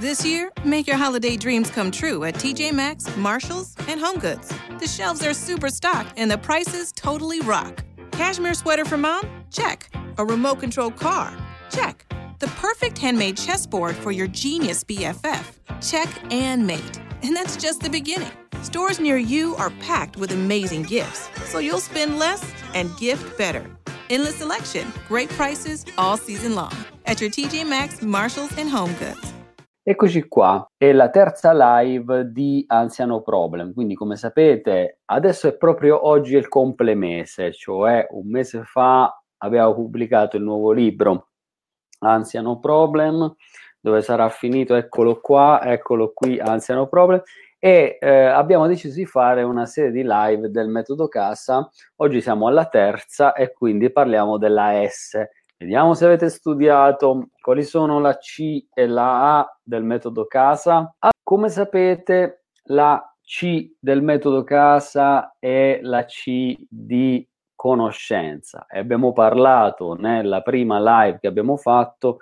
This year, make your holiday dreams come true at TJ Maxx, Marshalls, and HomeGoods. The shelves are super stocked and the prices totally rock. Cashmere sweater for mom? Check. A remote control car? Check. The perfect handmade chessboard for your genius BFF? Check and mate. And that's just the beginning. Stores near you are packed with amazing gifts, so you'll spend less and gift better. Endless selection, great prices all season long at your TJ Maxx, Marshalls, and HomeGoods. Eccoci qua, è la terza live di Ansia No Problem, quindi come sapete adesso è proprio oggi il complemese, cioè un mese fa avevo pubblicato il nuovo libro Ansia No Problem, dove sarà finito, eccolo qua, eccolo qui, Ansia No Problem, e abbiamo deciso di fare una serie di live del metodo Cassa. Oggi siamo alla terza e quindi parliamo della S. Vediamo se avete studiato quali sono la C e la A del metodo Cassa. Come sapete, la C del metodo Cassa è la C di conoscenza. E abbiamo parlato nella prima live che abbiamo fatto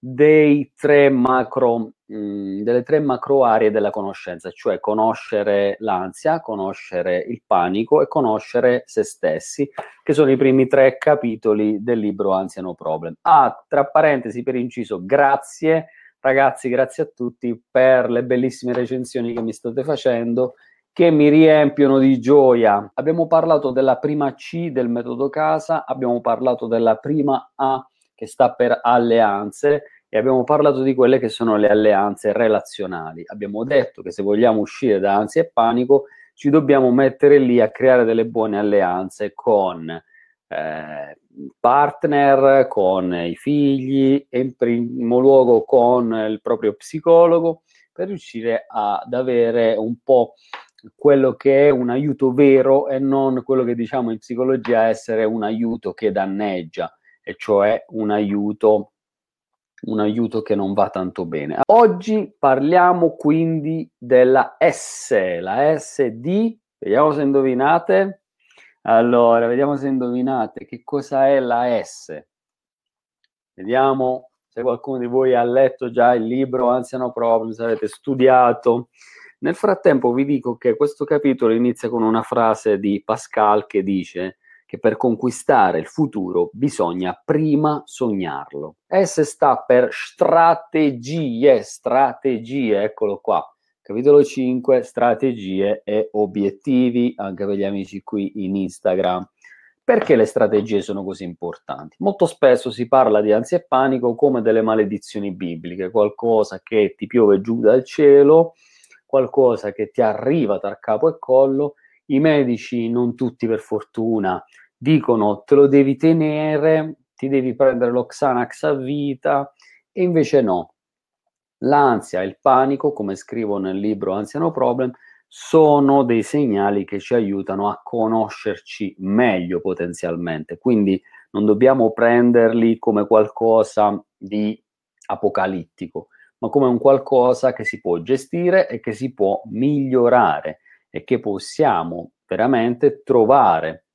dei tre macro, delle tre macro aree della conoscenza, cioè conoscere l'ansia, conoscere il panico e conoscere se stessi, che sono i primi tre capitoli del libro Ansia No Problem. Tra parentesi, per inciso, grazie ragazzi, grazie a tutti per le bellissime recensioni che mi state facendo, che mi riempiono di gioia. Abbiamo parlato della prima C del metodo Cassa, abbiamo parlato della prima A che sta per alleanze, e abbiamo parlato di quelle che sono le alleanze relazionali. Abbiamo detto che se vogliamo uscire da ansia e panico ci dobbiamo mettere lì a creare delle buone alleanze con partner, con i figli e in primo luogo con il proprio psicologo, per riuscire ad avere un po' quello che è un aiuto vero e non quello che diciamo in psicologia essere un aiuto che danneggia, e cioè un aiuto che non va tanto bene. Oggi parliamo quindi della S, la S di, vediamo se indovinate, allora vediamo se indovinate che cosa è la S, vediamo se qualcuno di voi ha letto già il libro Ansia No Problem, se avete studiato. Nel frattempo vi dico che questo capitolo inizia con una frase di Pascal che dice che per conquistare il futuro bisogna prima sognarlo. S sta per strategie, eccolo qua. Capitolo 5, strategie e obiettivi, anche per gli amici qui in Instagram. Perché le strategie sono così importanti? Molto spesso si parla di ansia e panico come delle maledizioni bibliche, qualcosa che ti piove giù dal cielo, qualcosa che ti arriva tra capo e collo. I medici, non tutti per fortuna, dicono te lo devi tenere, ti devi prendere lo Xanax a vita, e invece no. L'ansia e il panico, come scrivo nel libro Ansia No Problem, sono dei segnali che ci aiutano a conoscerci meglio potenzialmente, quindi non dobbiamo prenderli come qualcosa di apocalittico, ma come un qualcosa che si può gestire e che si può migliorare, e che possiamo veramente trovare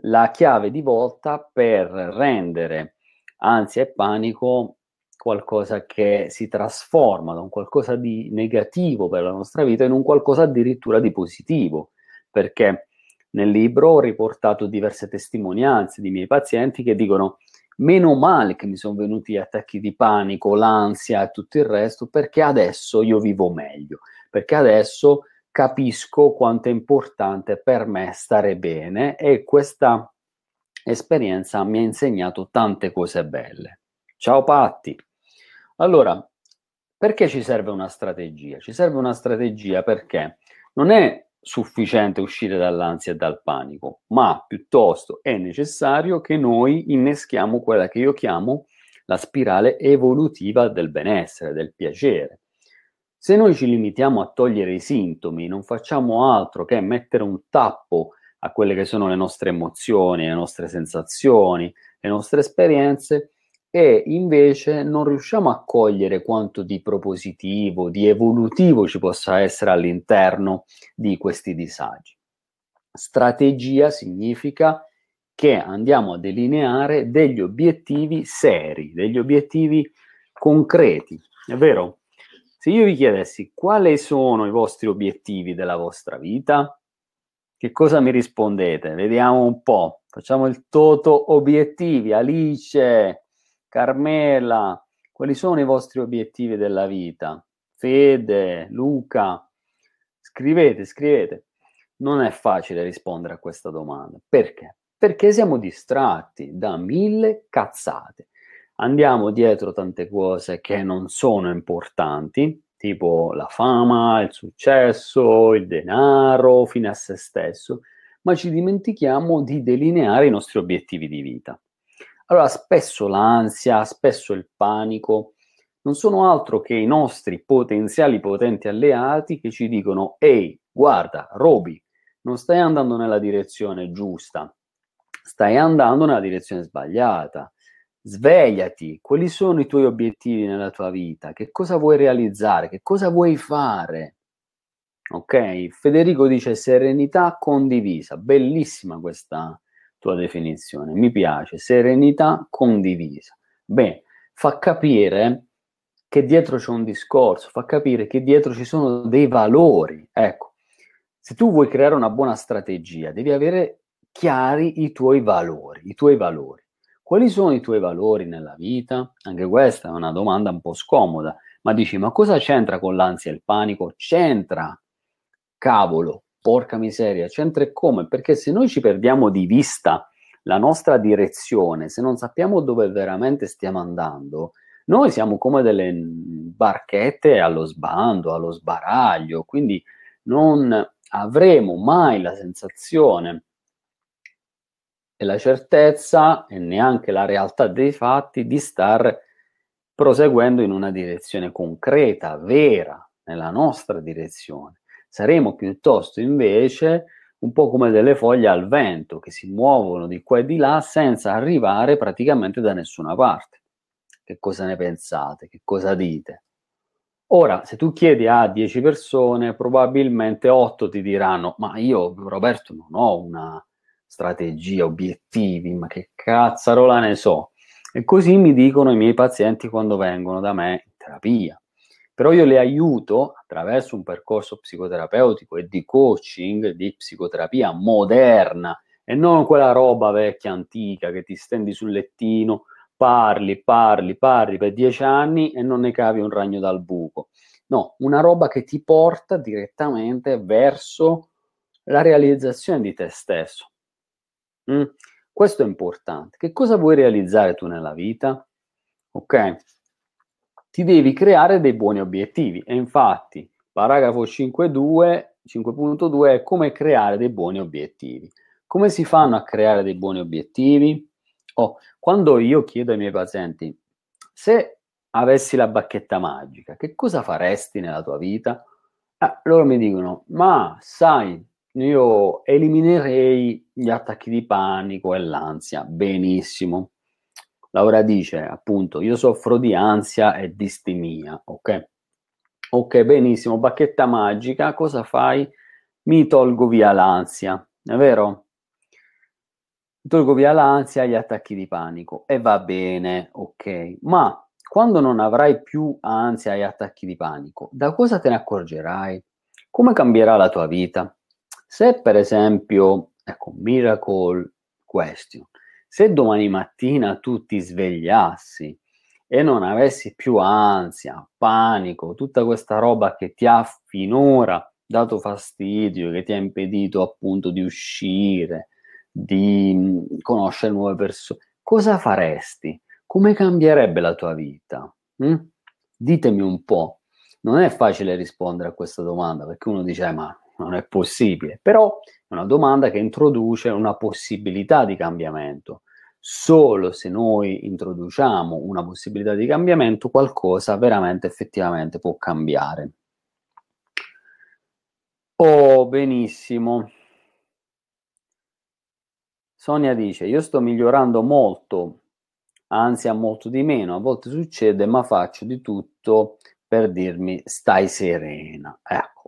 la chiave di volta per rendere ansia e panico qualcosa che si trasforma da un qualcosa di negativo per la nostra vita in un qualcosa addirittura di positivo, perché nel libro ho riportato diverse testimonianze di miei pazienti che dicono meno male che mi sono venuti gli attacchi di panico, l'ansia e tutto il resto, perché adesso io vivo meglio, perché adesso capisco quanto è importante per me stare bene, e questa esperienza mi ha insegnato tante cose belle. Ciao Patti! Allora, perché ci serve una strategia? Ci serve una strategia perché non è sufficiente uscire dall'ansia e dal panico, ma piuttosto è necessario che noi inneschiamo quella che io chiamo la spirale evolutiva del benessere, del piacere. Se noi ci limitiamo a togliere i sintomi, non facciamo altro che mettere un tappo a quelle che sono le nostre emozioni, le nostre sensazioni, le nostre esperienze, e invece non riusciamo a cogliere quanto di propositivo, di evolutivo ci possa essere all'interno di questi disagi. Strategia significa che andiamo a delineare degli obiettivi seri, degli obiettivi concreti, è vero? Se io vi chiedessi quali sono i vostri obiettivi della vostra vita, che cosa mi rispondete? Vediamo un po'. Facciamo il toto obiettivi. Alice, Carmela, quali sono i vostri obiettivi della vita? Fede, Luca, scrivete. Non è facile rispondere a questa domanda. Perché? Perché siamo distratti da mille cazzate. Andiamo dietro tante cose che non sono importanti, tipo la fama, il successo, il denaro, fine a se stesso, ma ci dimentichiamo di delineare i nostri obiettivi di vita. Allora, spesso l'ansia, spesso il panico, non sono altro che i nostri potenziali potenti alleati che ci dicono: ehi, guarda, Roby, non stai andando nella direzione giusta, stai andando nella direzione sbagliata. Svegliati, quali sono i tuoi obiettivi nella tua vita? Che cosa vuoi realizzare? Che cosa vuoi fare? Ok? Federico dice serenità condivisa. Bellissima questa tua definizione, mi piace. Serenità condivisa. Beh, fa capire che dietro c'è un discorso, fa capire che dietro ci sono dei valori. Ecco, se tu vuoi creare una buona strategia, devi avere chiari i tuoi valori, Quali sono i tuoi valori nella vita? Anche questa è una domanda un po' scomoda, ma dici, ma cosa c'entra con l'ansia e il panico? C'entra, cavolo, porca miseria, c'entra e come? Perché se noi ci perdiamo di vista la nostra direzione, se non sappiamo dove veramente stiamo andando, noi siamo come delle barchette allo sbando, allo sbaraglio, quindi non avremo mai la sensazione e la certezza e neanche la realtà dei fatti di star proseguendo in una direzione concreta, vera, nella nostra direzione. Saremo piuttosto invece un po' come delle foglie al vento che si muovono di qua e di là senza arrivare praticamente da nessuna parte. Che cosa ne pensate? Che cosa dite? Ora, se tu chiedi a 10 persone, probabilmente 8 ti diranno: ma io, Roberto, non ho una strategia, obiettivi, ma che cazzarola ne so. E così mi dicono i miei pazienti quando vengono da me in terapia. Però io le aiuto attraverso un percorso psicoterapeutico e di coaching, di psicoterapia moderna e non quella roba vecchia, antica, che ti stendi sul lettino, parli per 10 anni e non ne cavi un ragno dal buco. No, una roba che ti porta direttamente verso la realizzazione di te stesso. Questo è importante. Che cosa vuoi realizzare tu nella vita? Ok? Ti devi creare dei buoni obiettivi e infatti paragrafo 5.2 è come creare dei buoni obiettivi. Come si fanno a creare dei buoni obiettivi? Quando io chiedo ai miei pazienti: se avessi la bacchetta magica, che cosa faresti nella tua vita? Loro mi dicono: ma sai, io eliminerei gli attacchi di panico e l'ansia. Benissimo. Laura dice, appunto, io soffro di ansia e distimia, ok? Ok, benissimo. Bacchetta magica, cosa fai? Mi tolgo via l'ansia, è vero? Mi tolgo via l'ansia e gli attacchi di panico. E va bene, ok. Ma quando non avrai più ansia e attacchi di panico, da cosa te ne accorgerai? Come cambierà la tua vita? Se per esempio, miracle question, se domani mattina tu ti svegliassi e non avessi più ansia, panico, tutta questa roba che ti ha finora dato fastidio, che ti ha impedito appunto di uscire, di conoscere nuove persone, cosa faresti? Come cambierebbe la tua vita? Ditemi un po'. Non è facile rispondere a questa domanda perché uno dice: ma non è possibile, però è una domanda che introduce una possibilità di cambiamento. Solo se noi introduciamo una possibilità di cambiamento, qualcosa veramente effettivamente può cambiare. Benissimo. Sonia dice: io sto migliorando molto, ansia molto di meno, a volte succede, ma faccio di tutto per dirmi stai serena.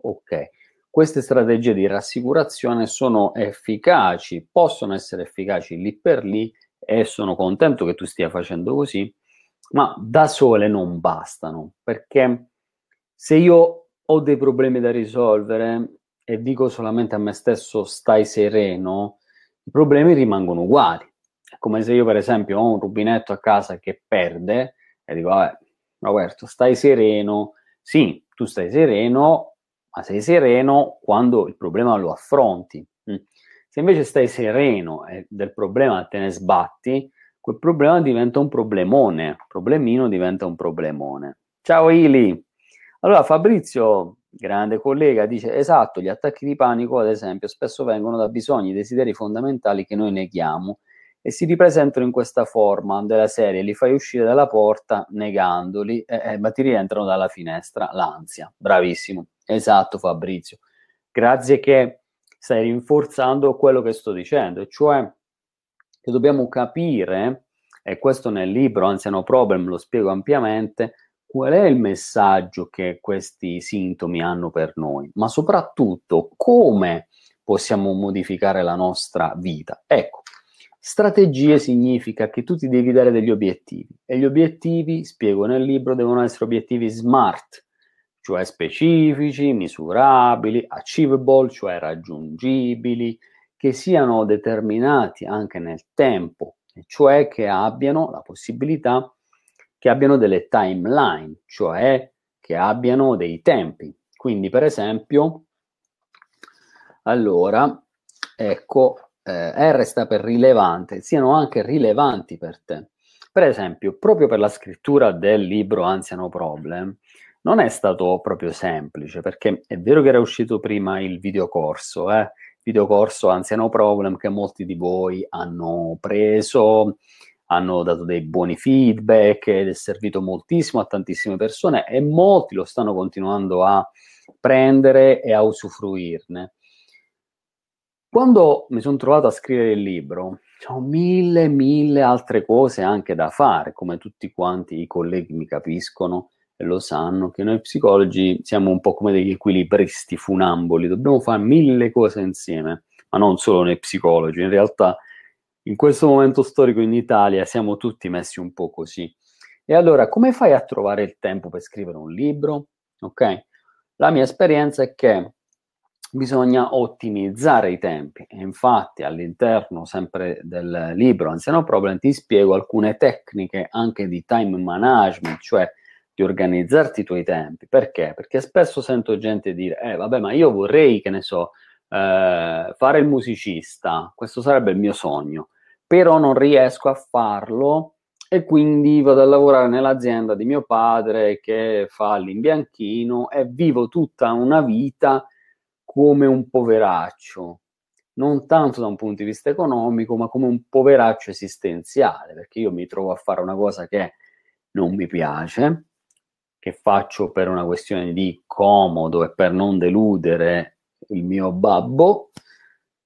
Ok. Queste strategie di rassicurazione sono efficaci, possono essere efficaci lì per lì e sono contento che tu stia facendo così, ma da sole non bastano, perché Se io ho dei problemi da risolvere e dico solamente a me stesso stai sereno, i problemi rimangono uguali. È come se io, per esempio, ho un rubinetto a casa che perde e dico vabbè, Roberto, stai sereno. Sì, tu stai sereno, ma sei sereno quando il problema lo affronti. Se invece stai sereno e del problema te ne sbatti, quel problema diventa un problemone, il problemino diventa un problemone. Ciao Ili! Allora Fabrizio, grande collega, dice esatto, gli attacchi di panico ad esempio spesso vengono da bisogni, desideri fondamentali che noi neghiamo e si ripresentano in questa forma della serie, li fai uscire dalla porta negandoli, ma ti rientrano dalla finestra, l'ansia. Bravissimo, esatto Fabrizio, grazie che stai rinforzando quello che sto dicendo, cioè che dobbiamo capire, e questo nel libro Ansia No Problem lo spiego ampiamente, qual è il messaggio che questi sintomi hanno per noi, ma soprattutto come possiamo modificare la nostra vita. Ecco, strategie significa che tu ti devi dare degli obiettivi, e gli obiettivi, spiego nel libro, devono essere obiettivi SMART, cioè specifici, misurabili, achievable, cioè raggiungibili, che siano determinati anche nel tempo, cioè che abbiano la possibilità che abbiano delle timeline, cioè che abbiano dei tempi. Quindi, per esempio, allora, ecco, R sta per rilevante, siano anche rilevanti per te. Per esempio, proprio per la scrittura del libro Ansia No Problem, non è stato proprio semplice, perché è vero che era uscito prima il videocorso, videocorso Ansia No Problem, che molti di voi hanno preso, hanno dato dei buoni feedback ed è servito moltissimo a tantissime persone e molti lo stanno continuando a prendere e a usufruirne. Quando mi sono trovato a scrivere il libro, ho mille altre cose anche da fare, come tutti quanti i colleghi mi capiscono, e lo sanno che noi psicologi siamo un po' come degli equilibristi funamboli, dobbiamo fare mille cose insieme, ma non solo noi psicologi, in realtà in questo momento storico in Italia siamo tutti messi un po' così. E allora come fai a trovare il tempo per scrivere un libro? Ok? La mia esperienza è che bisogna ottimizzare i tempi e infatti all'interno sempre del libro Ansia No Problem ti spiego alcune tecniche anche di time management, cioè di organizzarti i tuoi tempi. Perché? Perché spesso sento gente dire vabbè, ma io vorrei, che ne so, fare il musicista, questo sarebbe il mio sogno, però non riesco a farlo e quindi vado a lavorare nell'azienda di mio padre che fa l'imbianchino e vivo tutta una vita come un poveraccio, non tanto da un punto di vista economico, ma come un poveraccio esistenziale, perché io mi trovo a fare una cosa che non mi piace, che faccio per una questione di comodo e per non deludere il mio babbo,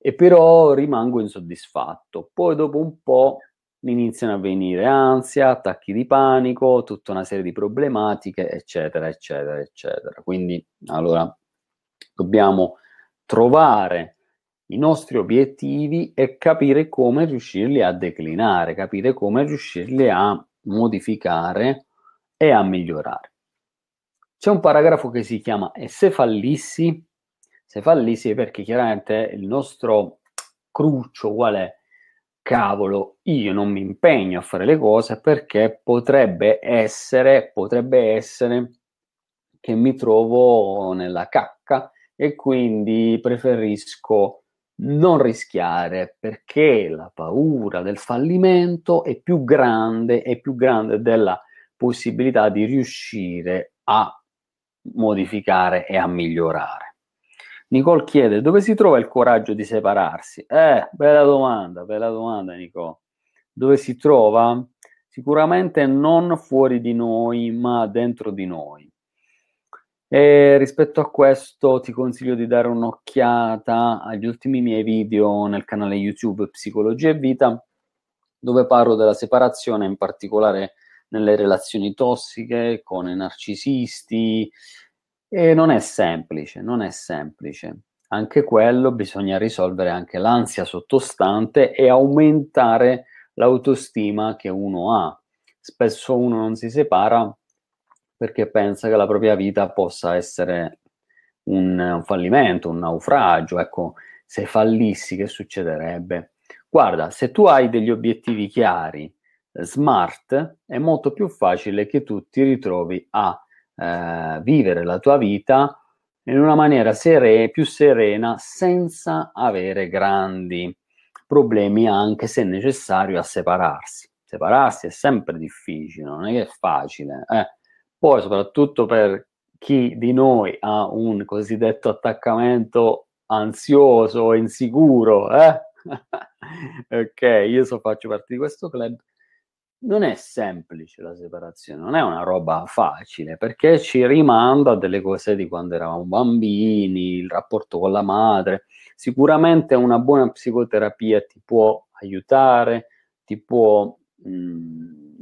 e però rimango insoddisfatto. Poi dopo un po' mi iniziano a venire ansia, attacchi di panico, tutta una serie di problematiche, eccetera, eccetera, eccetera. Quindi, allora, dobbiamo trovare i nostri obiettivi e capire come riuscirli a declinare, capire come riuscirli a modificare e a migliorare. C'è un paragrafo che si chiama "E se fallissi?". Se fallissi, perché chiaramente il nostro cruccio qual è? Cavolo, io non mi impegno a fare le cose perché potrebbe essere che mi trovo nella cacca e quindi preferisco non rischiare, perché la paura del fallimento è più grande della possibilità di riuscire a modificare e a migliorare. Nicole chiede dove si trova il coraggio di separarsi. Bella domanda Nicole. Dove si trova? Sicuramente non fuori di noi, ma dentro di noi. E rispetto a questo ti consiglio di dare un'occhiata agli ultimi miei video nel canale YouTube Psicologia e Vita, dove parlo della separazione, in particolare nelle relazioni tossiche, con i narcisisti, e non è semplice. Anche quello, bisogna risolvere anche l'ansia sottostante e aumentare l'autostima che uno ha. Spesso uno non si separa perché pensa che la propria vita possa essere un fallimento, un naufragio. Ecco, se fallissi, che succederebbe? Guarda, se tu hai degli obiettivi chiari, smart, è molto più facile che tu ti ritrovi a vivere la tua vita in una maniera più serena, senza avere grandi problemi, anche se è necessario a separarsi. Separarsi è sempre difficile, non è che è facile. Poi, soprattutto per chi di noi ha un cosiddetto attaccamento ansioso o insicuro, ok, io faccio parte di questo club, non è semplice la separazione, non è una roba facile, perché ci rimanda a delle cose di quando eravamo bambini, il rapporto con la madre. Sicuramente una buona psicoterapia ti può aiutare, ti può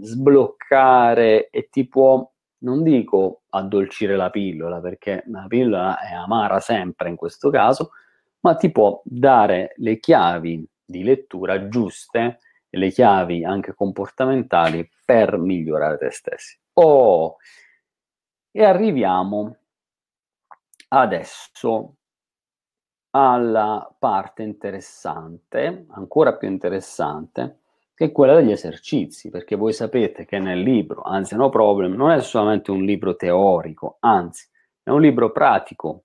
sbloccare e ti può, non dico addolcire la pillola, perché la pillola è amara sempre in questo caso, ma ti può dare le chiavi di lettura giuste, le chiavi anche comportamentali per migliorare te stessi. E arriviamo adesso alla parte interessante, ancora più interessante, che è quella degli esercizi, perché voi sapete che nel libro Anziano Problem non è solamente un libro teorico, anzi è un libro pratico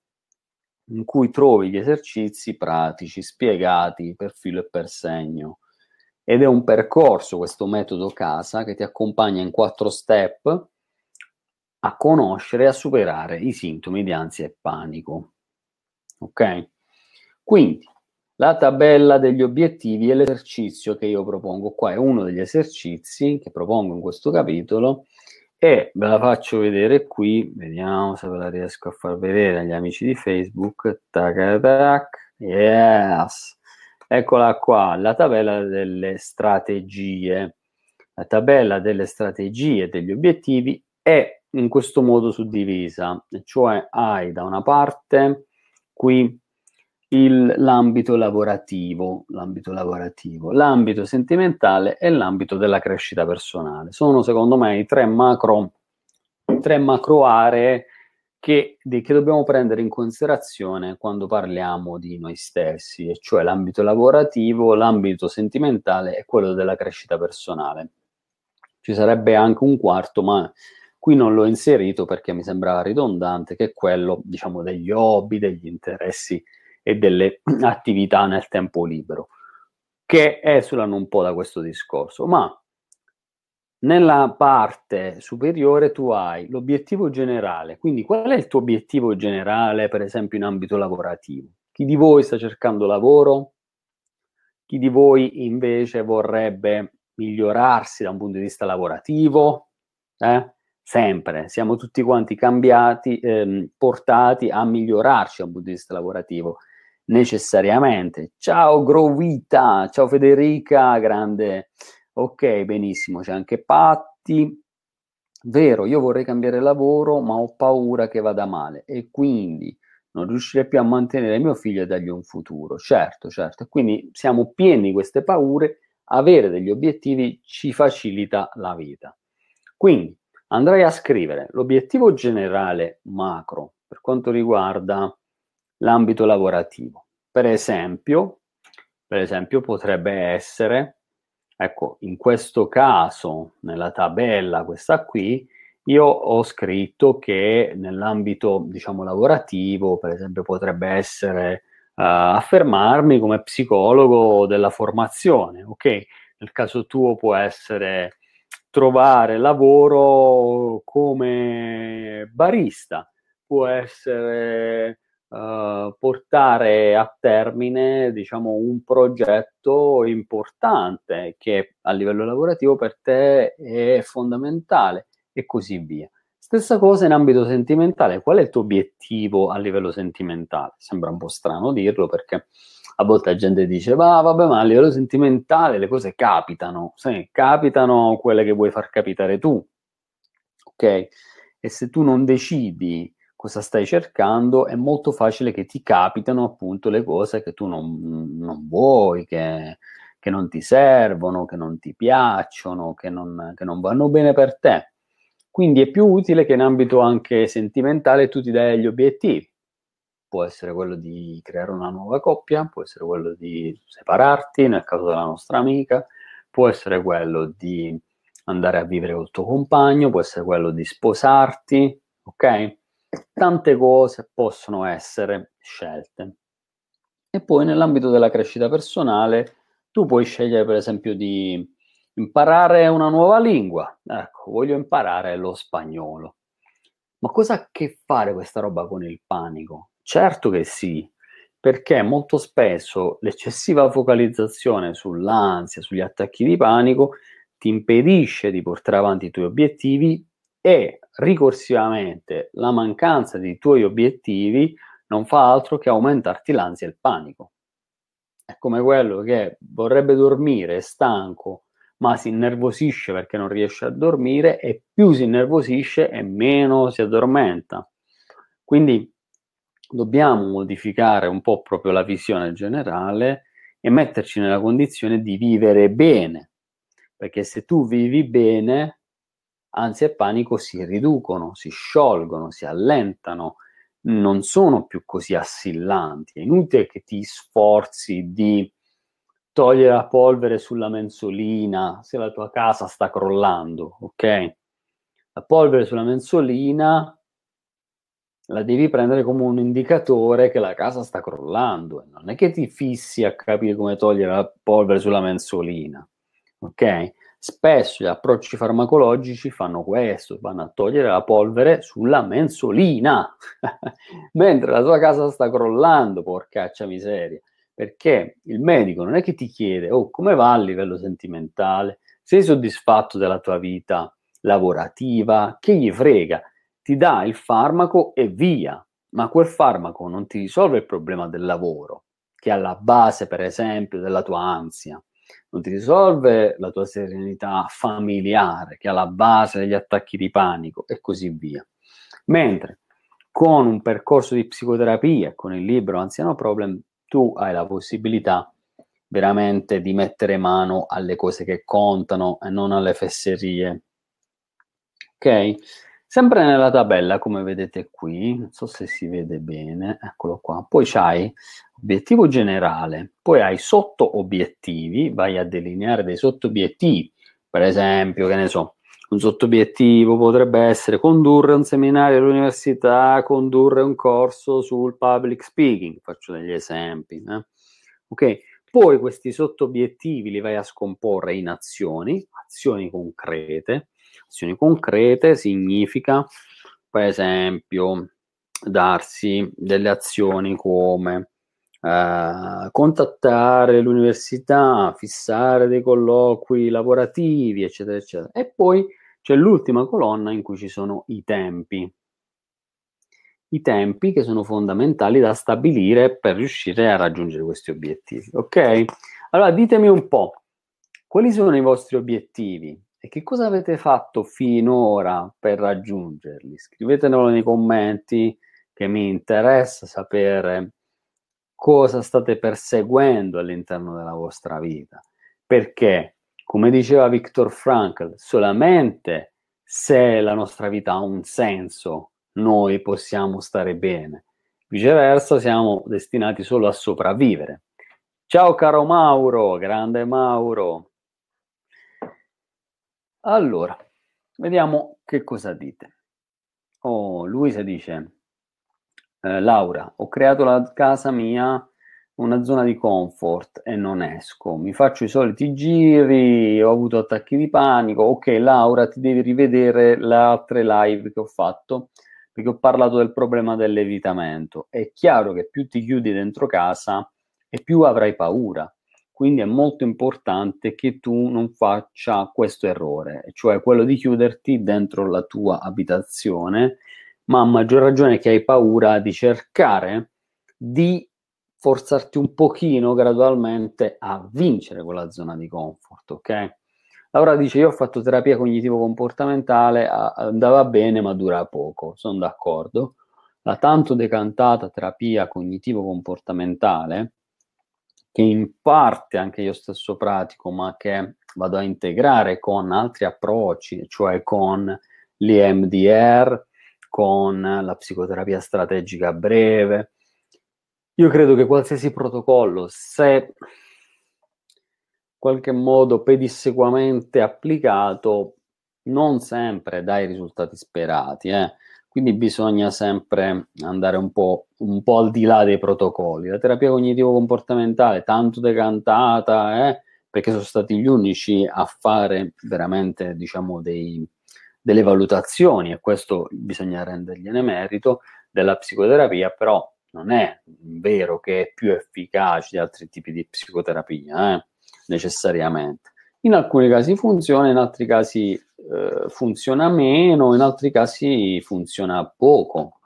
in cui trovi gli esercizi pratici spiegati per filo e per segno. Ed è un percorso, questo metodo casa, che ti accompagna in 4 step a conoscere e a superare i sintomi di ansia e panico. Ok? Quindi, la tabella degli obiettivi è l'esercizio che io propongo qua, è uno degli esercizi che propongo in questo capitolo e ve la faccio vedere qui, vediamo se ve la riesco a far vedere agli amici di Facebook. Tac, tac, yes! Eccola qua, la tabella delle strategie. La tabella delle strategie degli obiettivi è in questo modo suddivisa, cioè hai da una parte qui l'ambito lavorativo, l'ambito sentimentale e l'ambito della crescita personale. Sono secondo me i tre macro aree che dobbiamo prendere in considerazione quando parliamo di noi stessi, e cioè l'ambito lavorativo, l'ambito sentimentale e quello della crescita personale. Ci sarebbe anche un quarto, ma qui non l'ho inserito perché mi sembrava ridondante, che è quello, diciamo, degli hobby, degli interessi e delle attività nel tempo libero, che esulano un po' da questo discorso. Ma nella parte superiore tu hai l'obiettivo generale, quindi qual è il tuo obiettivo generale, per esempio in ambito lavorativo? Chi di voi sta cercando lavoro? Chi di voi invece vorrebbe migliorarsi da un punto di vista lavorativo? Sempre, siamo tutti quanti cambiati, portati a migliorarci da un punto di vista lavorativo, necessariamente. Ciao Grovita, ciao Federica, grande... Ok, benissimo, c'è anche Patti. Vero, io vorrei cambiare lavoro, ma ho paura che vada male e quindi non riuscirei più a mantenere mio figlio e dargli un futuro. Certo. Quindi siamo pieni di queste paure. Avere degli obiettivi ci facilita la vita. Quindi andrai a scrivere l'obiettivo generale macro per quanto riguarda l'ambito lavorativo. Per esempio potrebbe essere... Ecco, in questo caso, nella tabella questa qui, io ho scritto che nell'ambito, diciamo, lavorativo, per esempio, potrebbe essere affermarmi come psicologo della formazione, ok? Nel caso tuo può essere trovare lavoro come barista, può essere... portare a termine, diciamo, un progetto importante che a livello lavorativo per te è fondamentale, e così via. Stessa cosa in ambito sentimentale. Qual è il tuo obiettivo a livello sentimentale? Sembra un po' strano dirlo, perché a volte la gente dice vabbè, ma a livello sentimentale le cose capitano, sai, capitano quelle che vuoi far capitare tu, ok? E se tu non decidi cosa stai cercando, è molto facile che ti capitano appunto le cose che tu non vuoi, che non ti servono, che non ti piacciono, che non vanno bene per te. Quindi è più utile che in ambito anche sentimentale tu ti dai gli obiettivi. Può essere quello di creare una nuova coppia, può essere quello di separarti, nel caso della nostra amica, può essere quello di andare a vivere col tuo compagno, può essere quello di sposarti, ok? Tante cose possono essere scelte. E poi nell'ambito della crescita personale tu puoi scegliere per esempio di imparare una nuova lingua. Ecco, voglio imparare lo spagnolo. Ma cosa ha a che fare questa roba con il panico? Certo che sì, perché molto spesso l'eccessiva focalizzazione sull'ansia, sugli attacchi di panico, ti impedisce di portare avanti i tuoi obiettivi e ricorsivamente la mancanza dei tuoi obiettivi non fa altro che aumentarti l'ansia e il panico. È come quello che vorrebbe dormire, è stanco, ma si innervosisce perché non riesce a dormire, e più si innervosisce e meno si addormenta. Quindi dobbiamo modificare un po' proprio la visione generale e metterci nella condizione di vivere bene, perché se tu vivi bene, ansia e panico si riducono, si sciolgono, si allentano, non sono più così assillanti. È inutile che ti sforzi di togliere la polvere sulla mensolina se la tua casa sta crollando, ok? La polvere sulla mensolina la devi prendere come un indicatore che la casa sta crollando. Non è che ti fissi a capire come togliere la polvere sulla mensolina, ok? Spesso gli approcci farmacologici fanno questo, vanno a togliere la polvere sulla mensolina mentre la tua casa sta crollando, porcaccia miseria, perché il medico non è che ti chiede come va a livello sentimentale, sei soddisfatto della tua vita lavorativa, che gli frega, ti dà il farmaco e via. Ma quel farmaco non ti risolve il problema del lavoro, che è alla base per esempio della tua ansia. Non ti risolve la tua serenità familiare, che è alla base degli attacchi di panico, e così via. Mentre con un percorso di psicoterapia, con il libro Anziano Problem, tu hai la possibilità veramente di mettere mano alle cose che contano e non alle fesserie. Ok? Sempre nella tabella, come vedete qui, non so se si vede bene, eccolo qua, poi c'hai obiettivo generale, poi hai sotto obiettivi, vai a delineare dei sotto obiettivi, per esempio, che ne so, un sotto obiettivo potrebbe essere condurre un seminario all'università, condurre un corso sul public speaking, faccio degli esempi, ok? Poi questi sotto obiettivi li vai a scomporre in azioni, azioni concrete. Azioni concrete significa, per esempio, darsi delle azioni come contattare l'università, fissare dei colloqui lavorativi, eccetera, eccetera. E poi c'è l'ultima colonna in cui ci sono i tempi. I tempi che sono fondamentali da stabilire per riuscire a raggiungere questi obiettivi. Ok? Allora ditemi un po', quali sono i vostri obiettivi? E che cosa avete fatto finora per raggiungerli? Scrivetemelo nei commenti, che mi interessa sapere cosa state perseguendo all'interno della vostra vita. Perché, come diceva Viktor Frankl, solamente se la nostra vita ha un senso noi possiamo stare bene. Viceversa siamo destinati solo a sopravvivere. Ciao caro Mauro, grande Mauro! Allora, vediamo che cosa dite. Luisa dice, Laura, ho creato la casa mia una zona di comfort e non esco, mi faccio i soliti giri, ho avuto attacchi di panico. Ok Laura, ti devi rivedere le altre live che ho fatto, perché ho parlato del problema dell'evitamento. È chiaro che più ti chiudi dentro casa e più avrai paura. Quindi è molto importante che tu non faccia questo errore, cioè quello di chiuderti dentro la tua abitazione, ma a maggior ragione che hai paura, di cercare di forzarti un pochino gradualmente a vincere quella zona di comfort, ok? Laura dice, io ho fatto terapia cognitivo-comportamentale, andava bene ma dura poco, sono d'accordo. La tanto decantata terapia cognitivo-comportamentale, che in parte anche io stesso pratico, ma che vado a integrare con altri approcci, cioè con l'EMDR, con la psicoterapia strategica breve. Io credo che qualsiasi protocollo, se in qualche modo pedissequamente applicato, non sempre dà i risultati sperati, Quindi bisogna sempre andare un po' al di là dei protocolli. La terapia cognitivo-comportamentale, tanto decantata, perché sono stati gli unici a fare veramente, delle valutazioni, e questo bisogna rendergliene merito, della psicoterapia, però non è vero che è più efficace di altri tipi di psicoterapia, necessariamente. In alcuni casi funziona, in altri casi funziona meno, in altri casi funziona poco.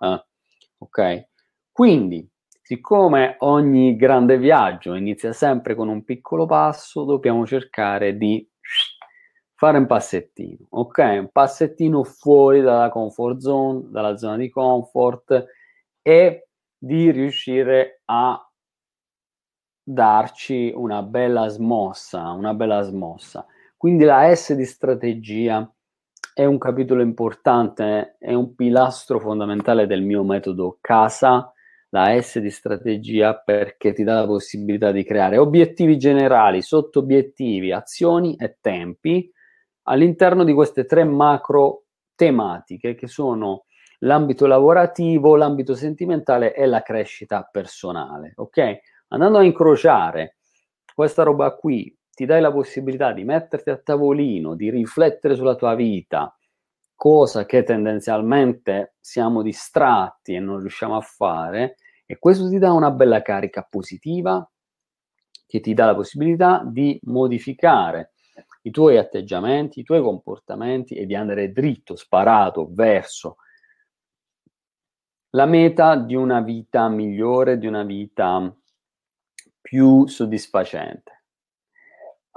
Ok? Quindi, siccome ogni grande viaggio inizia sempre con un piccolo passo, dobbiamo cercare di fare un passettino, ok? Un passettino fuori dalla comfort zone, dalla zona di comfort, e di riuscire a darci una bella smossa, Quindi la S di strategia è un capitolo importante, è un pilastro fondamentale del mio metodo Casa, la S di strategia, perché ti dà la possibilità di creare obiettivi generali, sottobiettivi, azioni e tempi all'interno di queste tre macro tematiche, che sono l'ambito lavorativo, l'ambito sentimentale e la crescita personale, ok? Andando a incrociare questa roba qui, ti dai la possibilità di metterti a tavolino, di riflettere sulla tua vita, cosa che tendenzialmente siamo distratti e non riusciamo a fare, e questo ti dà una bella carica positiva, che ti dà la possibilità di modificare i tuoi atteggiamenti, i tuoi comportamenti, e di andare dritto, sparato, verso la meta di una vita migliore, di una vita più soddisfacente.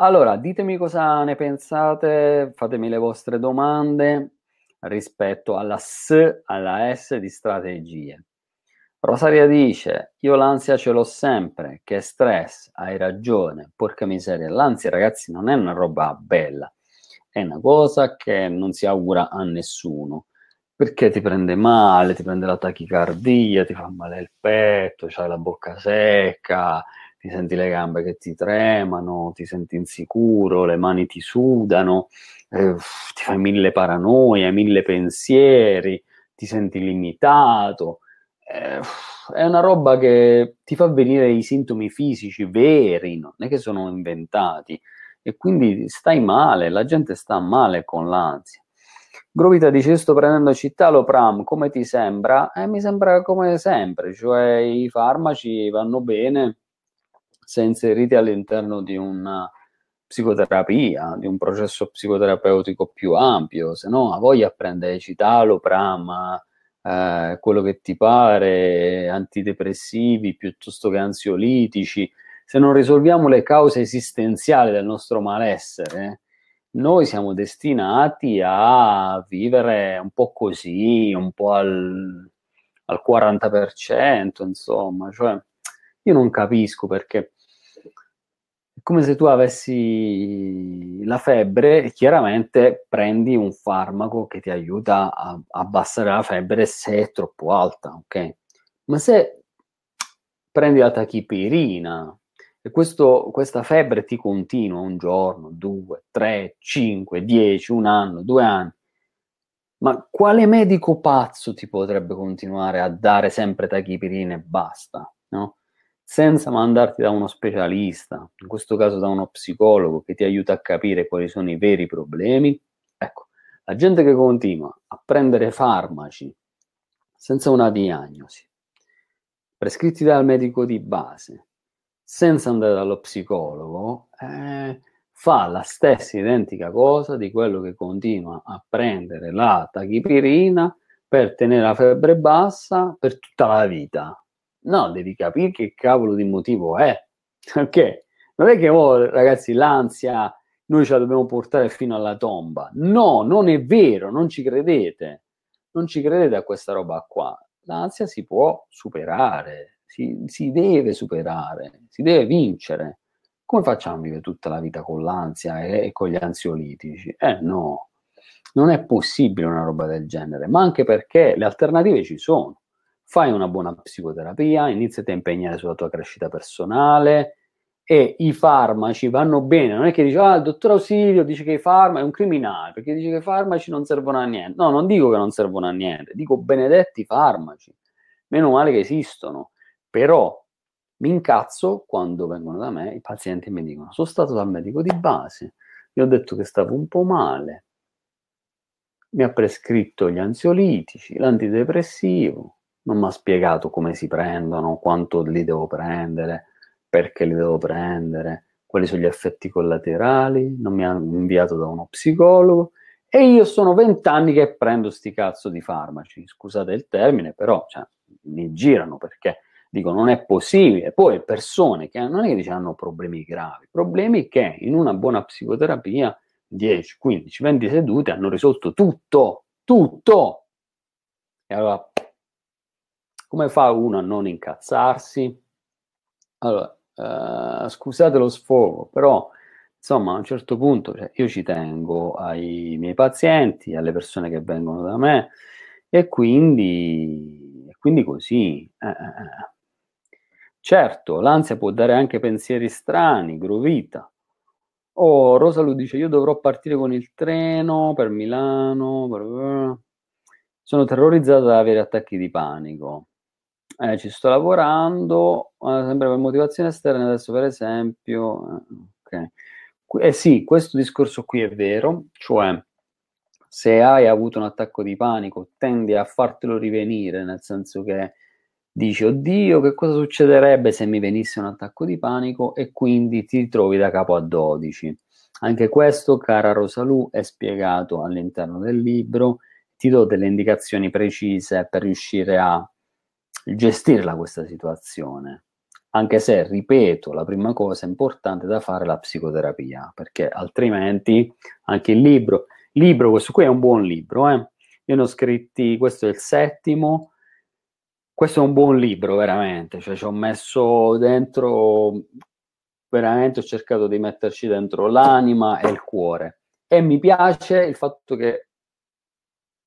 Allora, ditemi cosa ne pensate, fatemi le vostre domande rispetto alla S di strategie. Rosaria dice: io l'ansia ce l'ho sempre, che stress, hai ragione, porca miseria. L'ansia, ragazzi, non è una roba bella, è una cosa che non si augura a nessuno, perché ti prende male, ti prende la tachicardia, ti fa male il petto, c'hai la bocca secca, ti senti le gambe che ti tremano, ti senti insicuro, le mani ti sudano, ti fai mille paranoie, mille pensieri, ti senti limitato. È una roba che ti fa venire i sintomi fisici veri, non è che sono inventati, e quindi stai male, la gente sta male con l'ansia. Grovita dice: sto prendendo Citalopram, come ti sembra? Mi sembra come sempre, cioè i farmaci vanno bene se inseriti all'interno di una psicoterapia, di un processo psicoterapeutico più ampio, se no a voglia prendere Citalopram, quello che ti pare, antidepressivi piuttosto che ansiolitici. Se non risolviamo le cause esistenziali del nostro malessere, noi siamo destinati a vivere un po' così, un po' al 40%, insomma. Cioè, io non capisco, perché è come se tu avessi la febbre e chiaramente prendi un farmaco che ti aiuta a abbassare la febbre se è troppo alta, ok? Ma se prendi la tachipirina, e questa febbre ti continua un giorno, 2, 3, 5, 10, un anno, 2 anni. Ma quale medico pazzo ti potrebbe continuare a dare sempre tachipirina e basta, no? Senza mandarti da uno specialista, in questo caso da uno psicologo, che ti aiuta a capire quali sono i veri problemi. Ecco, la gente che continua a prendere farmaci senza una diagnosi, prescritti dal medico di base, senza andare dallo psicologo, fa la stessa identica cosa di quello che continua a prendere la tachipirina per tenere la febbre bassa per tutta la vita. No, devi capire che cavolo di motivo è, perché non è che ragazzi, l'ansia noi ce la dobbiamo portare fino alla tomba. No, non è vero, non ci credete a questa roba qua. L'ansia si può superare, si deve superare, si deve vincere. Come facciamo a vivere tutta la vita con l'ansia e con gli ansiolitici? No, Non è possibile una roba del genere, ma anche perché le alternative ci sono. Fai una buona psicoterapia, iniziati a impegnare sulla tua crescita personale, e i farmaci vanno bene. Non è che dici, il dottor Ausilio dice che i farmaci, è un criminale, perché dice che i farmaci non servono a niente. No, non dico che non servono a niente, dico benedetti farmaci. Meno male che esistono. Però mi incazzo quando vengono da me i pazienti e mi dicono: sono stato dal medico di base, gli ho detto che stavo un po' male, mi ha prescritto gli ansiolitici, l'antidepressivo, non mi ha spiegato come si prendono, quanto li devo prendere, perché li devo prendere, quali sono gli effetti collaterali, non mi ha inviato da uno psicologo, e io sono 20 anni che prendo sti cazzo di farmaci, scusate il termine, però mi girano, perché dico non è possibile. Poi persone che non è che dice, hanno problemi gravi, problemi che in una buona psicoterapia 10, 15, 20 sedute hanno risolto tutto. E allora come fa uno a non incazzarsi? Allora, scusate lo sfogo, però insomma a un certo punto io ci tengo ai miei pazienti, alle persone che vengono da me, e quindi così. Certo, l'ansia può dare anche pensieri strani, grovita. Rosalu dice: io dovrò partire con il treno per Milano. Sono terrorizzata da avere attacchi di panico. Ci sto lavorando, sempre per motivazione esterna adesso, per esempio. Okay. Sì, questo discorso qui è vero, cioè se hai avuto un attacco di panico tendi a fartelo rivenire, nel senso che dici, oddio, che cosa succederebbe se mi venisse un attacco di panico, e quindi ti trovi da capo a 12. Anche questo, cara Rosalù, è spiegato all'interno del libro, ti do delle indicazioni precise per riuscire a gestirla questa situazione, anche se, ripeto, la prima cosa importante da fare è la psicoterapia, perché altrimenti anche il libro, questo qui è un buon libro, io ne ho scritti, questo è il 7º. Questo è un buon libro, veramente, ci ho messo dentro, veramente ho cercato di metterci dentro l'anima e il cuore, e mi piace il fatto che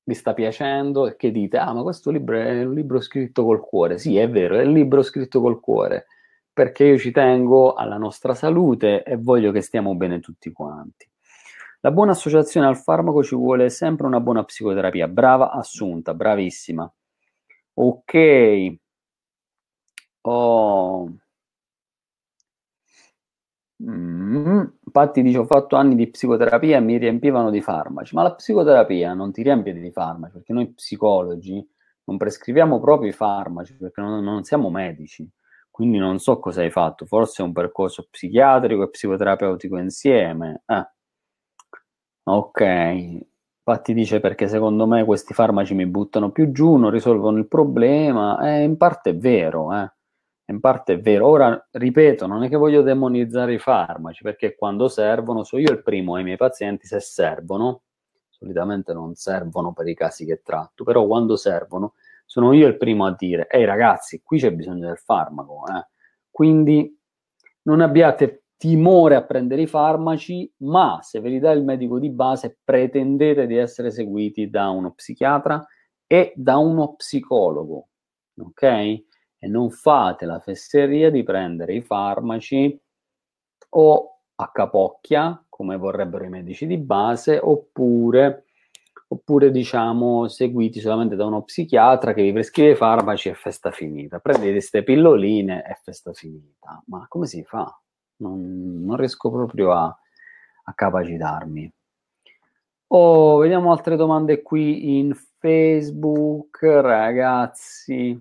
mi sta piacendo e che dite, ma questo libro è un libro scritto col cuore. Sì, è vero, è un libro scritto col cuore, perché io ci tengo alla nostra salute e voglio che stiamo bene tutti quanti. La buona associazione al farmaco ci vuole sempre una buona psicoterapia. Brava Assunta, bravissima. Ok, Infatti dice, ho fatto anni di psicoterapia e mi riempivano di farmaci. Ma la psicoterapia non ti riempie di farmaci, perché noi psicologi non prescriviamo proprio i farmaci, perché non siamo medici, quindi non so cosa hai fatto, forse è un percorso psichiatrico e psicoterapeutico insieme. Ok. Infatti dice, perché secondo me questi farmaci mi buttano più giù, non risolvono il problema. In parte è vero, in parte è vero. Ora, ripeto, non è che voglio demonizzare i farmaci, perché quando servono, so io il primo ai miei pazienti, se servono, solitamente non servono per i casi che tratto, però quando servono sono io il primo a dire, ragazzi, qui c'è bisogno del farmaco, quindi non abbiate timore a prendere i farmaci, ma se ve li dà il medico di base pretendete di essere seguiti da uno psichiatra e da uno psicologo, ok? E non fate la fesseria di prendere i farmaci o a capocchia, come vorrebbero i medici di base, oppure diciamo seguiti solamente da uno psichiatra che vi prescrive i farmaci e festa finita. Prendete queste pilloline e festa finita. Ma come si fa? Non riesco proprio a capacitarmi. Vediamo altre domande qui in Facebook, ragazzi.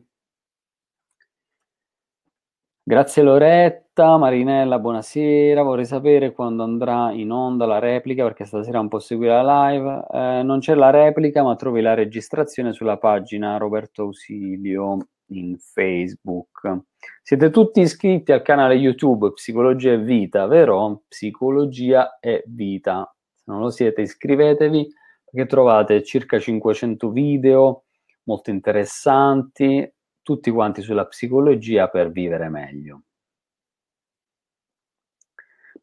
Grazie Loretta, Marinella, buonasera. Vorrei sapere quando andrà in onda la replica, perché stasera non posso seguire la live. Non c'è la replica, ma trovi la registrazione sulla pagina Roberto Ausilio in Facebook. Siete tutti iscritti al canale YouTube Psicologia e Vita, vero? Psicologia e Vita. Se non lo siete, iscrivetevi, perché trovate circa 500 video molto interessanti, tutti quanti sulla psicologia per vivere meglio.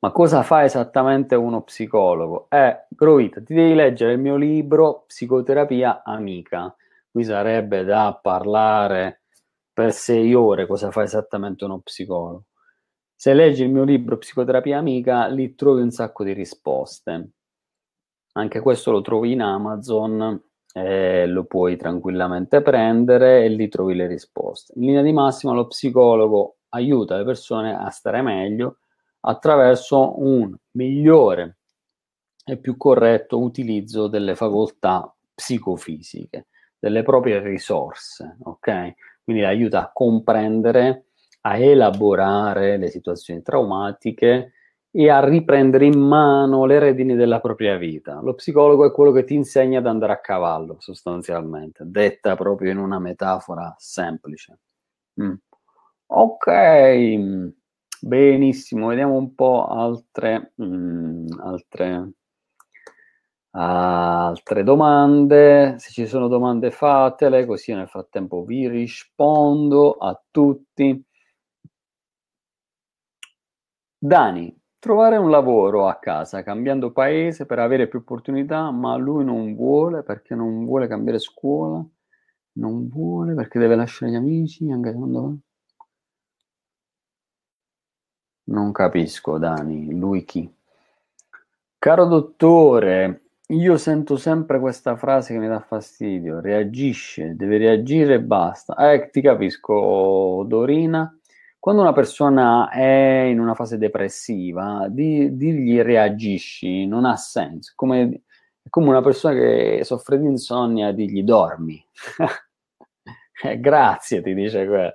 Ma cosa fa esattamente uno psicologo? Groita, ti devi leggere il mio libro Psicoterapia Amica. Qui sarebbe da parlare per 6 ore cosa fa esattamente uno psicologo. Se leggi il mio libro Psicoterapia Amica, lì trovi un sacco di risposte. Anche questo lo trovi in Amazon, lo puoi tranquillamente prendere e lì trovi le risposte. In linea di massima lo psicologo aiuta le persone a stare meglio attraverso un migliore e più corretto utilizzo delle facoltà psicofisiche, delle proprie risorse, ok? Quindi aiuta a comprendere, a elaborare le situazioni traumatiche e a riprendere in mano le redini della propria vita. Lo psicologo è quello che ti insegna ad andare a cavallo, sostanzialmente, detta proprio in una metafora semplice. Ok. Benissimo, vediamo un po' altre domande. Se ci sono domande fatele, così io nel frattempo vi rispondo a tutti. Dani, trovare un lavoro a casa, cambiando paese per avere più opportunità, ma lui non vuole perché non vuole cambiare scuola, non vuole perché deve lasciare gli amici, anche quando... Non capisco, Dani, lui chi? Caro dottore, io sento sempre questa frase che mi dà fastidio, reagisce, deve reagire e basta. Ti capisco, Dorina. Quando una persona è in una fase depressiva, dirgli reagisci non ha senso. Come una persona che soffre di insonnia, digli dormi. Grazie, ti dice quello.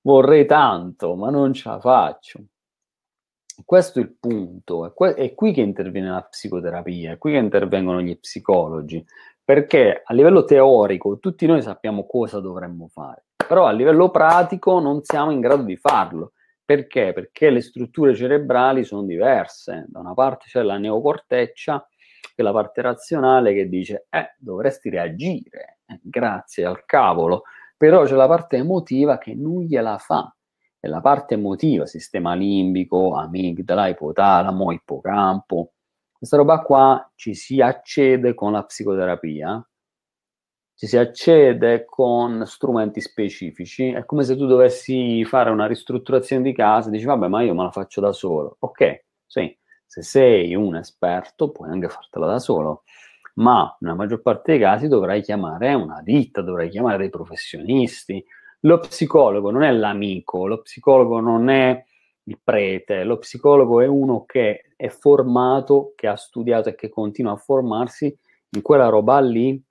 Vorrei tanto, ma non ce la faccio. Questo è il punto. È qui che interviene la psicoterapia, è qui che intervengono gli psicologi, perché a livello teorico tutti noi sappiamo cosa dovremmo fare, però a livello pratico non siamo in grado di farlo. Perché? Perché le strutture cerebrali sono diverse. Da una parte c'è la neocorteccia, che è la parte razionale, che dice dovresti reagire, grazie al cavolo. Però c'è la parte emotiva che non gliela fa. È la parte emotiva, sistema limbico, amigdala, ipotalamo, ippocampo. Questa roba qua ci si accede con la psicoterapia, ci si accede con strumenti specifici. È come se tu dovessi fare una ristrutturazione di casa, dici vabbè, ma io me la faccio da solo. Ok, sì, se sei un esperto puoi anche fartela da solo, ma nella maggior parte dei casi dovrai chiamare una ditta, dovrai chiamare dei professionisti. Lo psicologo non è l'amico, lo psicologo non è il prete, lo psicologo è uno che è formato, che ha studiato e che continua a formarsi in quella roba lì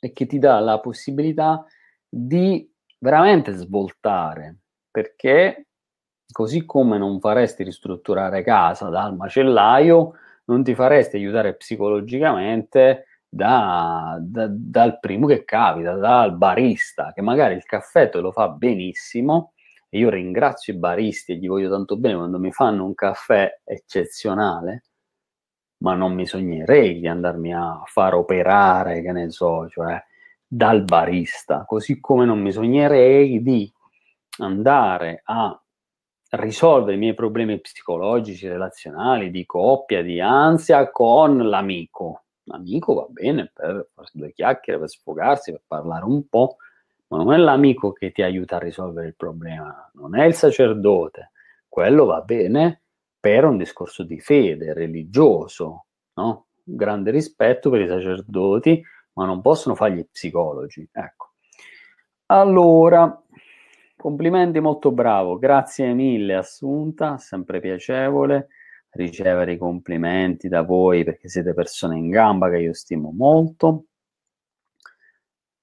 e che ti dà la possibilità di veramente svoltare, perché così come non faresti ristrutturare casa dal macellaio, non ti faresti aiutare psicologicamente dal primo che capita, dal barista, che magari il caffè te lo fa benissimo, e io ringrazio i baristi e gli voglio tanto bene quando mi fanno un caffè eccezionale, ma non mi sognerei di andarmi a far operare, che ne so, cioè dal barista, così come non mi sognerei di andare a risolvere i miei problemi psicologici, relazionali, di coppia, di ansia con l'amico. L'amico va bene per farsi 2 chiacchiere, per sfogarsi, per parlare un po', ma non è l'amico che ti aiuta a risolvere il problema, non è il sacerdote. Quello va bene per un discorso di fede, religioso, no? Grande rispetto per i sacerdoti, ma non possono fargli i psicologi, ecco. Allora... Complimenti, molto bravo, grazie mille Assunta, sempre piacevole ricevere i complimenti da voi perché siete persone in gamba che io stimo molto.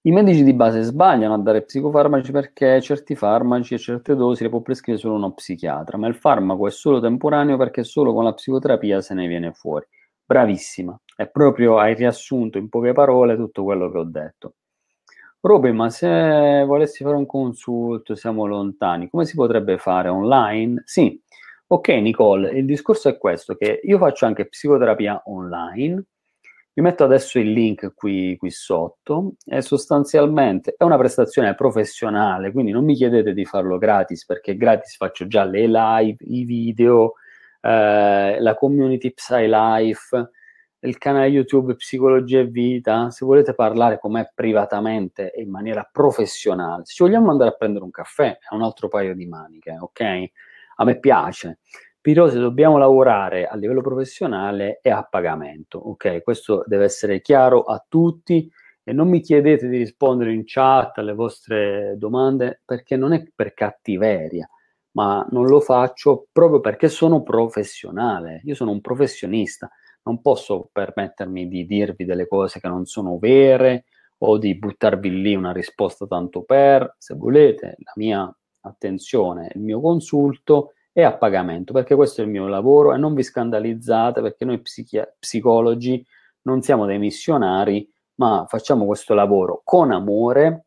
I medici di base sbagliano a dare psicofarmaci perché certi farmaci e certe dosi le può prescrivere solo uno psichiatra, ma il farmaco è solo temporaneo perché solo con la psicoterapia se ne viene fuori. Bravissima, è proprio, hai riassunto in poche parole tutto quello che ho detto. Robin, ma se volessi fare un consulto, siamo lontani, come si potrebbe fare? Online? Sì. Ok Nicole, il discorso è questo, che io faccio anche psicoterapia online, vi metto adesso il link qui sotto, e sostanzialmente è una prestazione professionale, quindi non mi chiedete di farlo gratis, perché gratis faccio già le live, i video, la community PsyLife, il canale YouTube Psicologia e Vita. Se volete parlare con me privatamente e in maniera professionale, se vogliamo andare a prendere un caffè, è un altro paio di maniche, ok? A me piace. Però se dobbiamo lavorare a livello professionale è a pagamento, ok? Questo deve essere chiaro a tutti, e non mi chiedete di rispondere in chat alle vostre domande, perché non è per cattiveria, ma non lo faccio proprio perché sono professionale. Io sono un professionista, non posso permettermi di dirvi delle cose che non sono vere o di buttarvi lì una risposta tanto per. Se volete la mia attenzione, il mio consulto è a pagamento, perché questo è il mio lavoro, e non vi scandalizzate, perché noi psicologi non siamo dei missionari, ma facciamo questo lavoro con amore.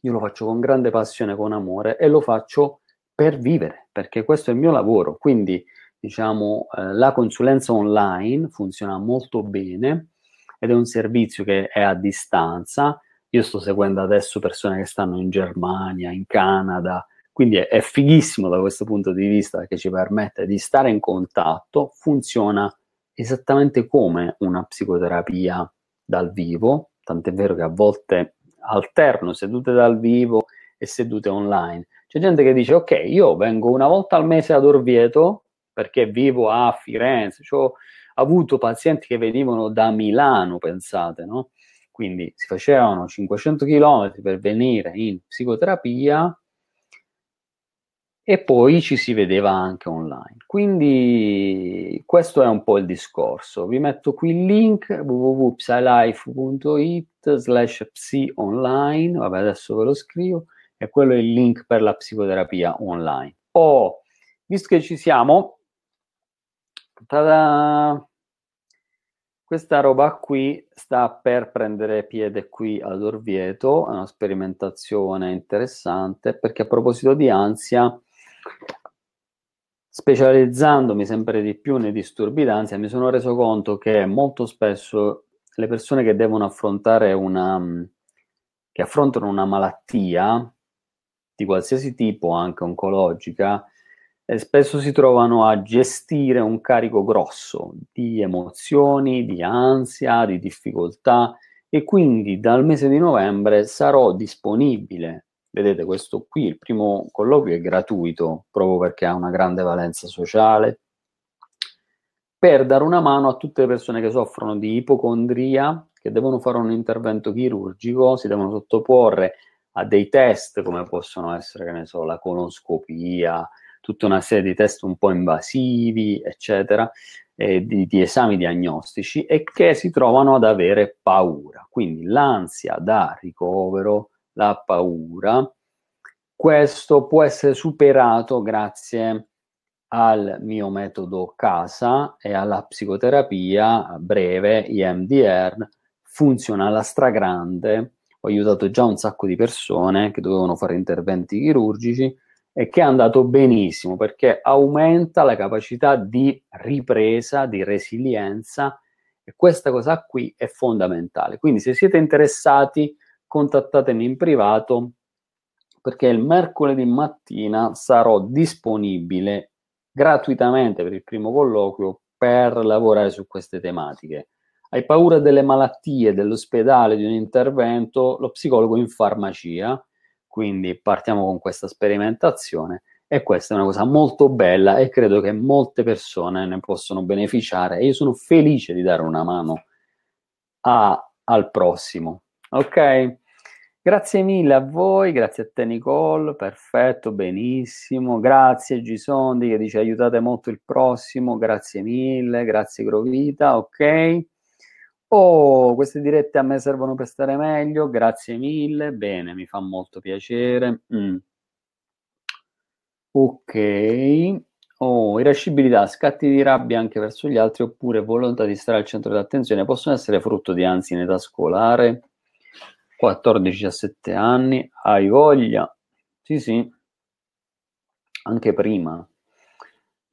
Io lo faccio con grande passione, con amore, e lo faccio per vivere, perché questo è il mio lavoro. Quindi diciamo, la consulenza online funziona molto bene ed è un servizio che è a distanza. Io sto seguendo adesso persone che stanno in Germania, in Canada, quindi è fighissimo da questo punto di vista, perché ci permette di stare in contatto. Funziona esattamente come una psicoterapia dal vivo, tant'è vero che a volte alterno sedute dal vivo e sedute online. C'è gente che dice: ok, io vengo una volta al mese ad Orvieto perché vivo a Firenze. Cioè, ho avuto pazienti che venivano da Milano, pensate, no? Quindi si facevano 500 chilometri per venire in psicoterapia, e poi ci si vedeva anche online. Quindi questo è un po' il discorso. Vi metto qui il link www.psylife.it/psionline, vabbè, adesso ve lo scrivo, e quello è il link per la psicoterapia online. Visto che ci siamo, tada! Questa roba qui sta per prendere piede qui ad Orvieto, è una sperimentazione interessante, perché a proposito di ansia, specializzandomi sempre di più nei disturbi d'ansia, mi sono reso conto che molto spesso le persone che devono affrontare che affrontano una malattia di qualsiasi tipo, anche oncologica, spesso si trovano a gestire un carico grosso di emozioni, di ansia, di difficoltà, e quindi dal mese di novembre sarò disponibile. Vedete, questo qui, il primo colloquio è gratuito, proprio perché ha una grande valenza sociale, per dare una mano a tutte le persone che soffrono di ipocondria, che devono fare un intervento chirurgico, si devono sottoporre a dei test, come possono essere, che ne so, la colonscopia, tutta una serie di test un po' invasivi, eccetera, di esami diagnostici, e che si trovano ad avere paura. Quindi l'ansia da ricovero, la paura, questo può essere superato grazie al mio metodo Casa e alla psicoterapia breve, EMDR, funziona alla stragrande. Ho aiutato già un sacco di persone che dovevano fare interventi chirurgici, e che è andato benissimo, perché aumenta la capacità di ripresa, di resilienza, e questa cosa qui è fondamentale. Quindi se siete interessati, contattatemi in privato, perché il mercoledì mattina sarò disponibile gratuitamente per il primo colloquio per lavorare su queste tematiche. Hai paura delle malattie, dell'ospedale, di un intervento? Lo psicologo in farmacia. Quindi partiamo con questa sperimentazione, e questa è una cosa molto bella, e credo che molte persone ne possono beneficiare, e io sono felice di dare una mano al prossimo. Ok? Grazie mille a voi, grazie a te Nicole, perfetto, benissimo, grazie Gisondi che dice aiutate molto il prossimo, grazie mille, grazie Grovita, ok? Queste dirette a me servono per stare meglio, grazie mille, bene, mi fa molto piacere. Ok, irascibilità, scatti di rabbia anche verso gli altri, oppure volontà di stare al centro dell'attenzione, possono essere frutto di ansia in età scolare, 14-17 anni, hai voglia, sì, anche prima.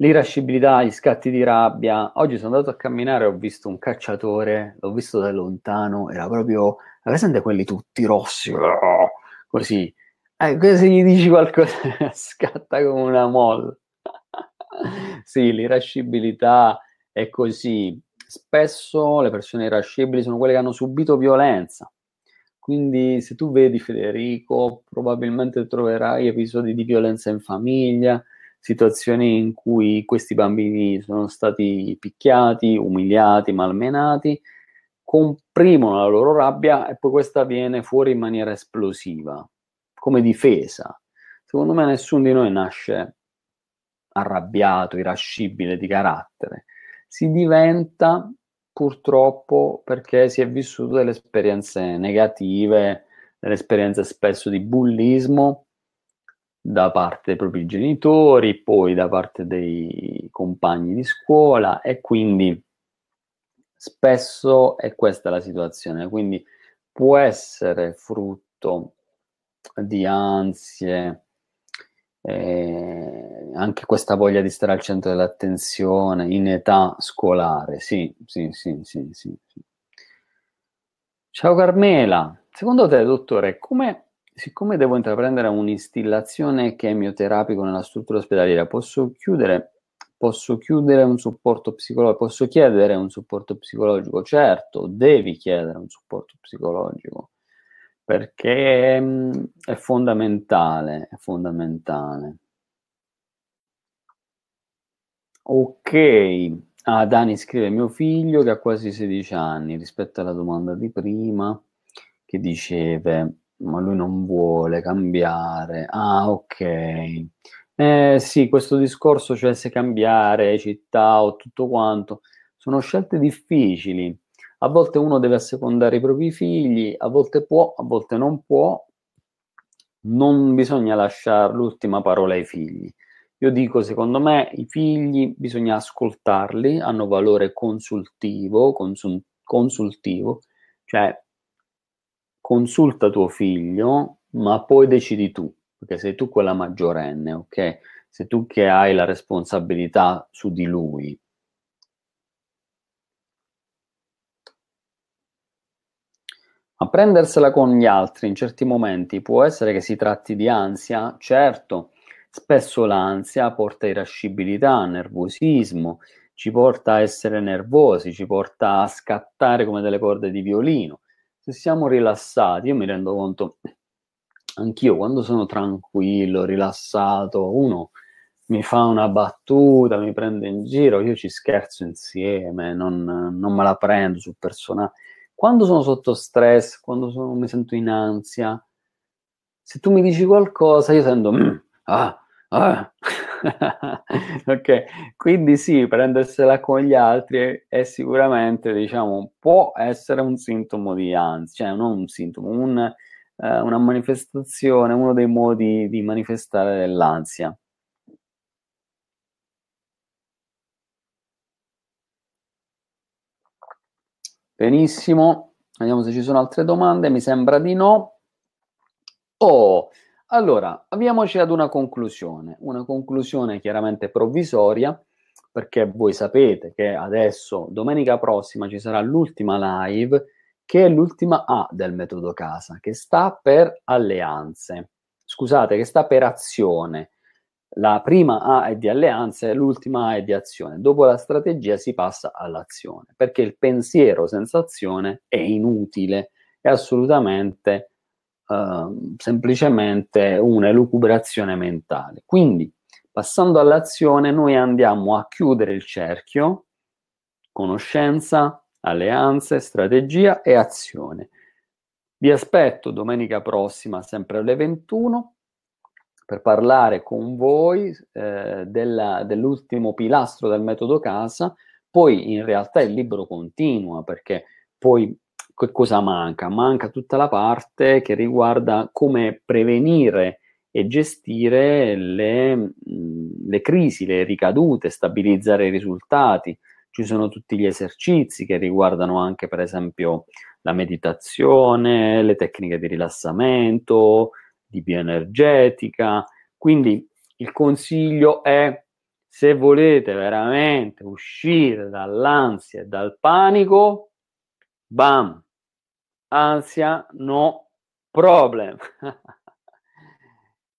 L'irascibilità, gli scatti di rabbia. Oggi sono andato a camminare, ho visto un cacciatore, l'ho visto da lontano, era proprio, presente quelli tutti rossi, così. Se gli dici qualcosa scatta come una molla. Sì, l'irascibilità è così. Spesso le persone irascibili sono quelle che hanno subito violenza. Quindi se tu vedi Federico, probabilmente troverai episodi di violenza in famiglia, situazioni in cui questi bambini sono stati picchiati, umiliati, malmenati, comprimono la loro rabbia e poi questa viene fuori in maniera esplosiva, come difesa. Secondo me nessuno di noi nasce arrabbiato, irascibile di carattere. Si diventa purtroppo perché si è vissuto delle esperienze negative, delle esperienze spesso di bullismo da parte dei propri genitori, poi da parte dei compagni di scuola, e quindi spesso è questa la situazione. Quindi può essere frutto di ansie, anche questa voglia di stare al centro dell'attenzione in età scolare. Sì. Ciao Carmela, secondo te dottore, siccome devo intraprendere un'instillazione chemioterapica nella struttura ospedaliera, posso chiedere un supporto psicologico? Posso chiedere un supporto psicologico? Certo, devi chiedere un supporto psicologico, perché è fondamentale, è fondamentale. Ok, Dani scrive: mio figlio che ha quasi 16 anni, rispetto alla domanda di prima che diceva ma lui non vuole cambiare. Ok. Sì, questo discorso, cioè se cambiare città o tutto quanto, sono scelte difficili. A volte uno deve assecondare i propri figli, a volte può, a volte non può. Non bisogna lasciare l'ultima parola ai figli. Io dico, secondo me, i figli bisogna ascoltarli, hanno valore consultivo, cioè consulta tuo figlio, ma poi decidi tu, perché sei tu quella maggiorenne, ok? Sei tu che hai la responsabilità su di lui. A prendersela con gli altri in certi momenti può essere che si tratti di ansia? Certo, spesso l'ansia porta irascibilità, nervosismo, ci porta a essere nervosi, ci porta a scattare come delle corde di violino. Se siamo rilassati, io mi rendo conto, anch'io quando sono tranquillo, rilassato, uno mi fa una battuta, mi prende in giro, io ci scherzo insieme, non me la prendo sul personale. Quando sono sotto stress, quando mi sento in ansia, se tu mi dici qualcosa, io sento ok, quindi sì, prendersela con gli altri è sicuramente, diciamo, può essere un sintomo di ansia, cioè non un sintomo, una manifestazione, uno dei modi di manifestare dell'ansia. Benissimo, vediamo se ci sono altre domande, mi sembra di no. Allora, avviamoci ad una conclusione chiaramente provvisoria, perché voi sapete che adesso, domenica prossima, ci sarà l'ultima live, che è l'ultima A del metodo casa, che sta per alleanze, scusate, che sta per azione. La prima A è di alleanze, l'ultima A è di azione. Dopo la strategia si passa all'azione, perché il pensiero senza azione è inutile, è assolutamente semplicemente un'elucubrazione mentale. Quindi, passando all'azione, noi andiamo a chiudere il cerchio: conoscenza, alleanze, strategia e azione. Vi aspetto domenica prossima, sempre alle 21. Per parlare con voi dell'ultimo pilastro del metodo casa. Poi in realtà il libro continua, perché poi che cosa manca? Manca tutta la parte che riguarda come prevenire e gestire le crisi, le ricadute, stabilizzare i risultati. Ci sono tutti gli esercizi che riguardano anche, per esempio, la meditazione, le tecniche di rilassamento, di bioenergetica. Quindi il consiglio è, se volete veramente uscire dall'ansia e dal panico, bam, ansia no problem.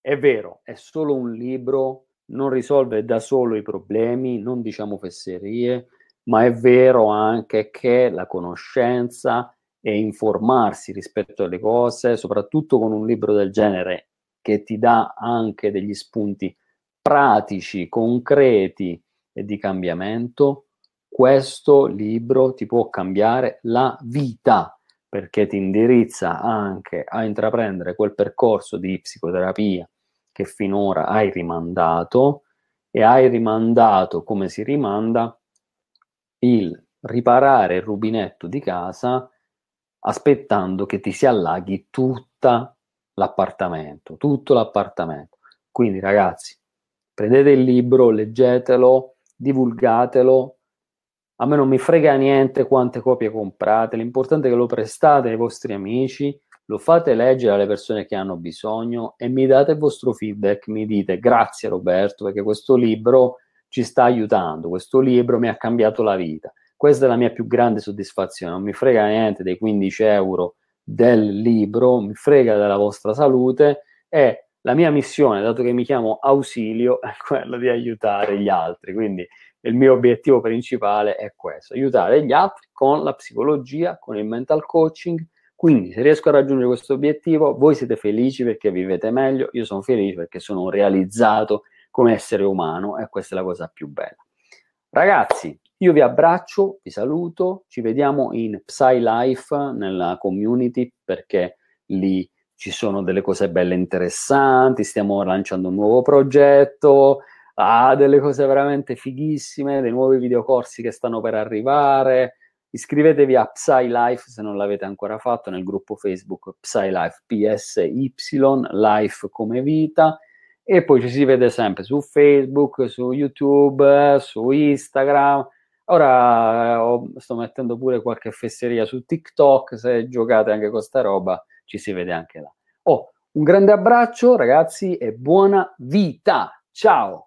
È vero, è solo un libro, non risolve da solo i problemi, non diciamo fesserie, ma è vero anche che la conoscenza e informarsi rispetto alle cose, soprattutto con un libro del genere che ti dà anche degli spunti pratici, concreti e di cambiamento, questo libro ti può cambiare la vita, perché ti indirizza anche a intraprendere quel percorso di psicoterapia che finora hai rimandato, e hai rimandato come si rimanda il riparare il rubinetto di casa aspettando che ti si allaghi tutta l'appartamento, tutto l'appartamento. Quindi ragazzi, prendete il libro, leggetelo, divulgatelo. A me non mi frega niente quante copie comprate, l'importante è che lo prestate ai vostri amici, lo fate leggere alle persone che hanno bisogno e mi date il vostro feedback, mi dite grazie Roberto perché questo libro ci sta aiutando, questo libro mi ha cambiato la vita. Questa è la mia più grande soddisfazione, non mi frega niente dei 15 euro del libro, mi frega della vostra salute e la mia missione, dato che mi chiamo Ausilio, è quella di aiutare gli altri, quindi il mio obiettivo principale è questo, aiutare gli altri con la psicologia, con il mental coaching. Quindi se riesco a raggiungere questo obiettivo, voi siete felici perché vivete meglio, io sono felice perché sono realizzato come essere umano e questa è la cosa più bella. Ragazzi, io vi abbraccio, vi saluto, ci vediamo in PsyLife, nella community, perché lì ci sono delle cose belle interessanti, stiamo lanciando un nuovo progetto, delle cose veramente fighissime, dei nuovi videocorsi che stanno per arrivare. Iscrivetevi a PsyLife se non l'avete ancora fatto, nel gruppo Facebook PsyLife, PSY, Life come vita, e poi ci si vede sempre su Facebook, su YouTube, su Instagram. Ora sto mettendo pure qualche fesseria su TikTok, se giocate anche con questa roba ci si vede anche là. Un grande abbraccio ragazzi e buona vita! Ciao.